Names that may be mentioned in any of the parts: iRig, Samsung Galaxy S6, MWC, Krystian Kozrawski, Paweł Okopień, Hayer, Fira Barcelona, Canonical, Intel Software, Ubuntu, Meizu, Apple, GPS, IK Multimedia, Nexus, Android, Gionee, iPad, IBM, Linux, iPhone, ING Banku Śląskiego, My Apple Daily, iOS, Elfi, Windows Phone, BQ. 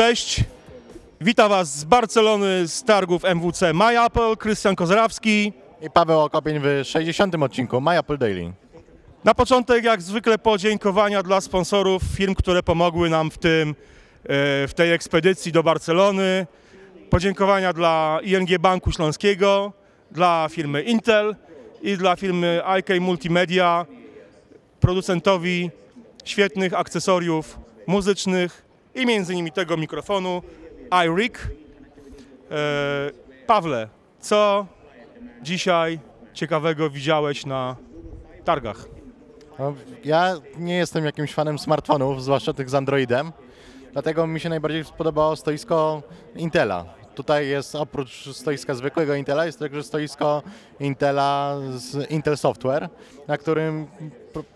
Cześć, witam Was z Barcelony, z targów MWC My Apple, Krystian Kozrawski i Paweł Okopień w 60. odcinku My Apple Daily. Na początek jak zwykle podziękowania dla sponsorów, firm, które pomogły nam w tej ekspedycji do Barcelony. Podziękowania dla ING Banku Śląskiego, dla firmy Intel i dla firmy IK Multimedia, producentowi świetnych akcesoriów muzycznych i między innymi tego mikrofonu iRig. Pawle, co dzisiaj ciekawego widziałeś na targach? Ja nie jestem jakimś fanem smartfonów, zwłaszcza tych z Androidem, dlatego mi się najbardziej spodobało stoisko Intela. Tutaj jest oprócz stoiska zwykłego Intela, jest także stoisko Intela z Intel Software, na którym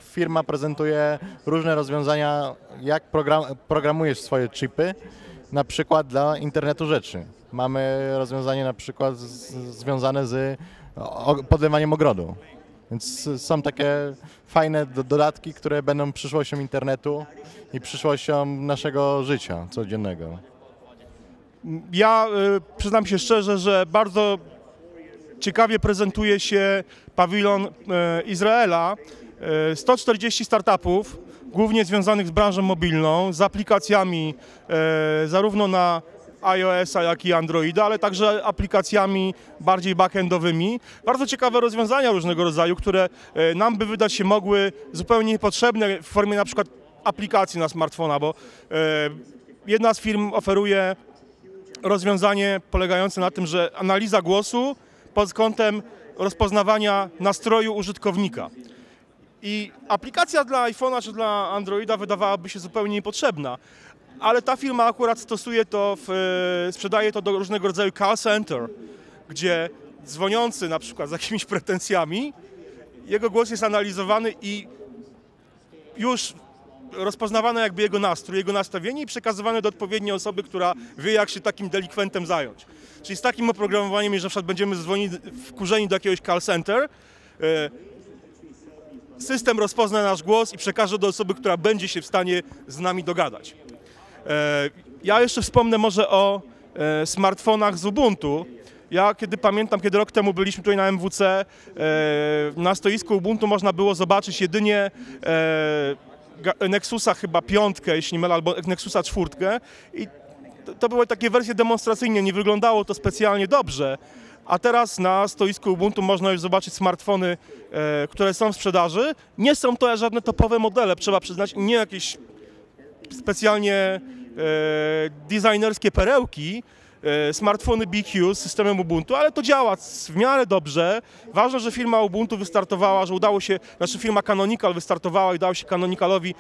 firma prezentuje różne rozwiązania, jak programujesz swoje chipy, na przykład dla internetu rzeczy. Mamy rozwiązanie na przykład związane z podlewaniem ogrodu. Więc są takie fajne dodatki, które będą przyszłością internetu i przyszłością naszego życia codziennego. Ja przyznam się szczerze, że bardzo ciekawie prezentuje się pawilon Izraela. 140 startupów, głównie związanych z branżą mobilną, z aplikacjami zarówno na iOS-a, jak i Androida, ale także aplikacjami bardziej backendowymi. Bardzo ciekawe rozwiązania różnego rodzaju, które nam by wydać się mogły zupełnie niepotrzebne w formie na przykład aplikacji na smartfona, bo jedna z firm oferuje rozwiązanie polegające na tym, że analiza głosu pod kątem rozpoznawania nastroju użytkownika. I aplikacja dla iPhone'a czy dla Androida wydawałaby się zupełnie niepotrzebna, ale ta firma akurat stosuje to, sprzedaje to do różnego rodzaju call center, gdzie dzwoniący na przykład z jakimiś pretensjami, jego głos jest analizowany i już rozpoznawane jakby jego nastrój, jego nastawienie i przekazywane do odpowiedniej osoby, która wie, jak się takim delikwentem zająć. Czyli z takim oprogramowaniem, jeżeli na przykład będziemy dzwonić wkurzeni do jakiegoś call center, system rozpozna nasz głos i przekaże do osoby, która będzie się w stanie z nami dogadać. Ja jeszcze wspomnę może o smartfonach z Ubuntu. Ja kiedy rok temu byliśmy tutaj na MWC, na stoisku Ubuntu można było zobaczyć jedynie Nexusa chyba 5, jeśli nie mylę, albo Nexusa 4. I to były takie wersje demonstracyjne, nie wyglądało to specjalnie dobrze. A teraz na stoisku Ubuntu można już zobaczyć smartfony, które są w sprzedaży. Nie są to żadne topowe modele, trzeba przyznać, nie jakieś specjalnie designerskie perełki, smartfony BQ z systemem Ubuntu, ale to działa w miarę dobrze. Ważne, że firma Ubuntu wystartowała, że udało się, znaczy firma Canonical wystartowała i udało się Canonicalowi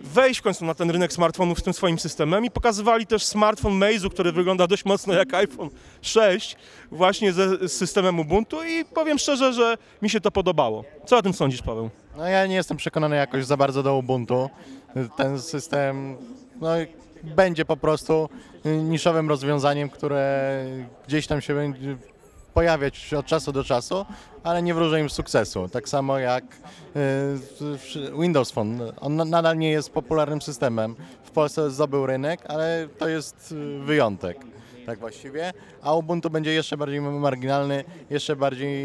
wejść w końcu na ten rynek smartfonów z tym swoim systemem i pokazywali też smartfon Meizu, który wygląda dość mocno jak iPhone 6 właśnie z systemem Ubuntu i powiem szczerze, że mi się to podobało. Co o tym sądzisz, Paweł? No ja nie jestem przekonany jakoś za bardzo do Ubuntu. Ten system będzie po prostu niszowym rozwiązaniem, które gdzieś tam się będzie pojawiać od czasu do czasu, ale nie wróżę im sukcesu. Tak samo jak Windows Phone. On nadal nie jest popularnym systemem. W Polsce zdobył rynek, ale to jest wyjątek, tak właściwie. A Ubuntu będzie jeszcze bardziej marginalny, jeszcze bardziej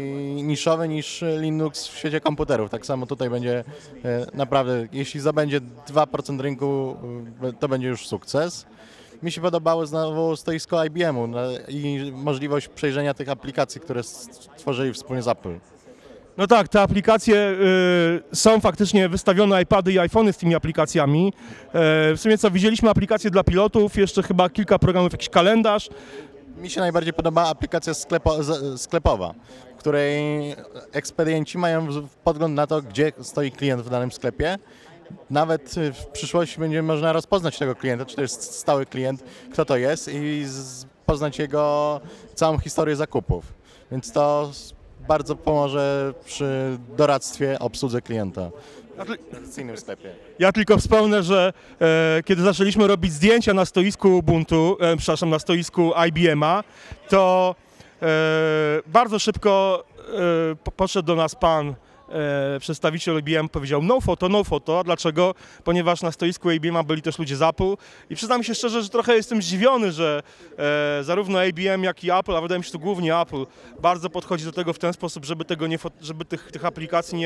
niszowy niż Linux w świecie komputerów. Tak samo tutaj będzie naprawdę, jeśli zdobędzie 2% rynku, to będzie już sukces. Mi się podobało znowu stoisko IBM-u i możliwość przejrzenia tych aplikacji, które stworzyli wspólnie z Apple. No tak, te aplikacje są faktycznie wystawione, iPady i iPhony z tymi aplikacjami. W sumie co, widzieliśmy aplikacje dla pilotów, jeszcze chyba kilka programów, jakiś kalendarz. Mi się najbardziej podoba aplikacja sklepowa, w której ekspedienci mają podgląd na to, gdzie stoi klient w danym sklepie. Nawet w przyszłości będzie można rozpoznać tego klienta, czy to jest stały klient, kto to jest i poznać jego całą historię zakupów. Więc to bardzo pomoże przy doradztwie, obsłudze klienta w tradycyjnym sklepie. Ja tylko wspomnę, że kiedy zaczęliśmy robić zdjęcia na stoisku na stoisku IBM-a, to bardzo szybko poszedł do nas pan przedstawiciel IBM powiedział no photo, a dlaczego? Ponieważ na stoisku IBM-a byli też ludzie z Apple i przyznam się szczerze, że trochę jestem zdziwiony, że zarówno IBM, jak i Apple, a wydaje mi się, że to głównie Apple, bardzo podchodzi do tego w ten sposób, żeby, tych aplikacji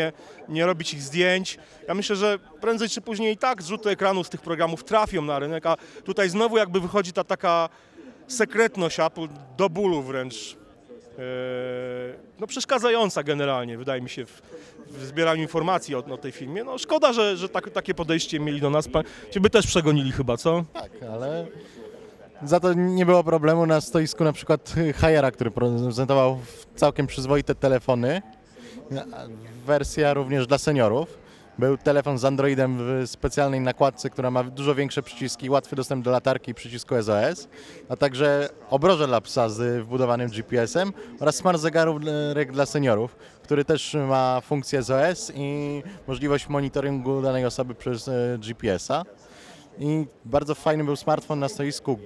nie robić ich zdjęć. Ja myślę, że prędzej czy później i tak zrzuty ekranu z tych programów trafią na rynek, a tutaj znowu jakby wychodzi ta taka sekretność Apple do bólu wręcz. No przeszkadzająca generalnie, wydaje mi się, w zbieraniu informacji o tej firmie. No szkoda, że takie podejście mieli do nas. Ciebie też przegonili chyba, co? Tak, ale za to nie było problemu na stoisku na przykład Hayera, który prezentował całkiem przyzwoite telefony. Wersja również dla seniorów. Był telefon z Androidem w specjalnej nakładce, która ma dużo większe przyciski, łatwy dostęp do latarki i przycisku SOS, a także obroże dla psa z wbudowanym GPS-em oraz smart zegarek dla seniorów, który też ma funkcję SOS i możliwość monitoringu danej osoby przez GPS-a. I bardzo fajny był smartfon na stoisku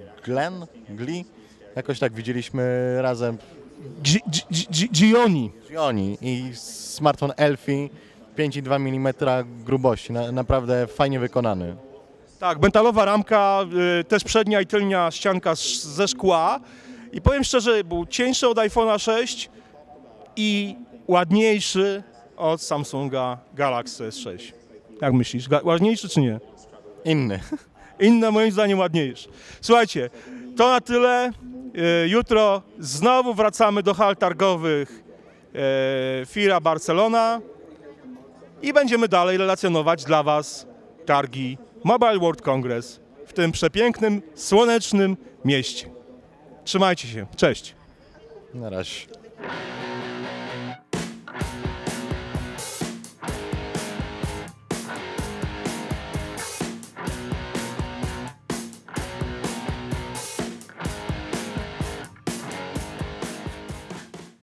Glee, jakoś tak widzieliśmy razem. Gionee i smartfon Elfi, 5,2 mm grubości, naprawdę fajnie wykonany. Tak, metalowa ramka, też przednia i tylnia ścianka ze szkła i powiem szczerze, był cieńszy od iPhone'a 6 i ładniejszy od Samsunga Galaxy S6. Jak myślisz, ładniejszy czy nie? Inny. Inny, moim zdaniem ładniejszy. Słuchajcie, to na tyle. Jutro znowu wracamy do hal targowych Fira Barcelona. I będziemy dalej relacjonować dla Was targi Mobile World Congress w tym przepięknym, słonecznym mieście. Trzymajcie się. Cześć. Na razie.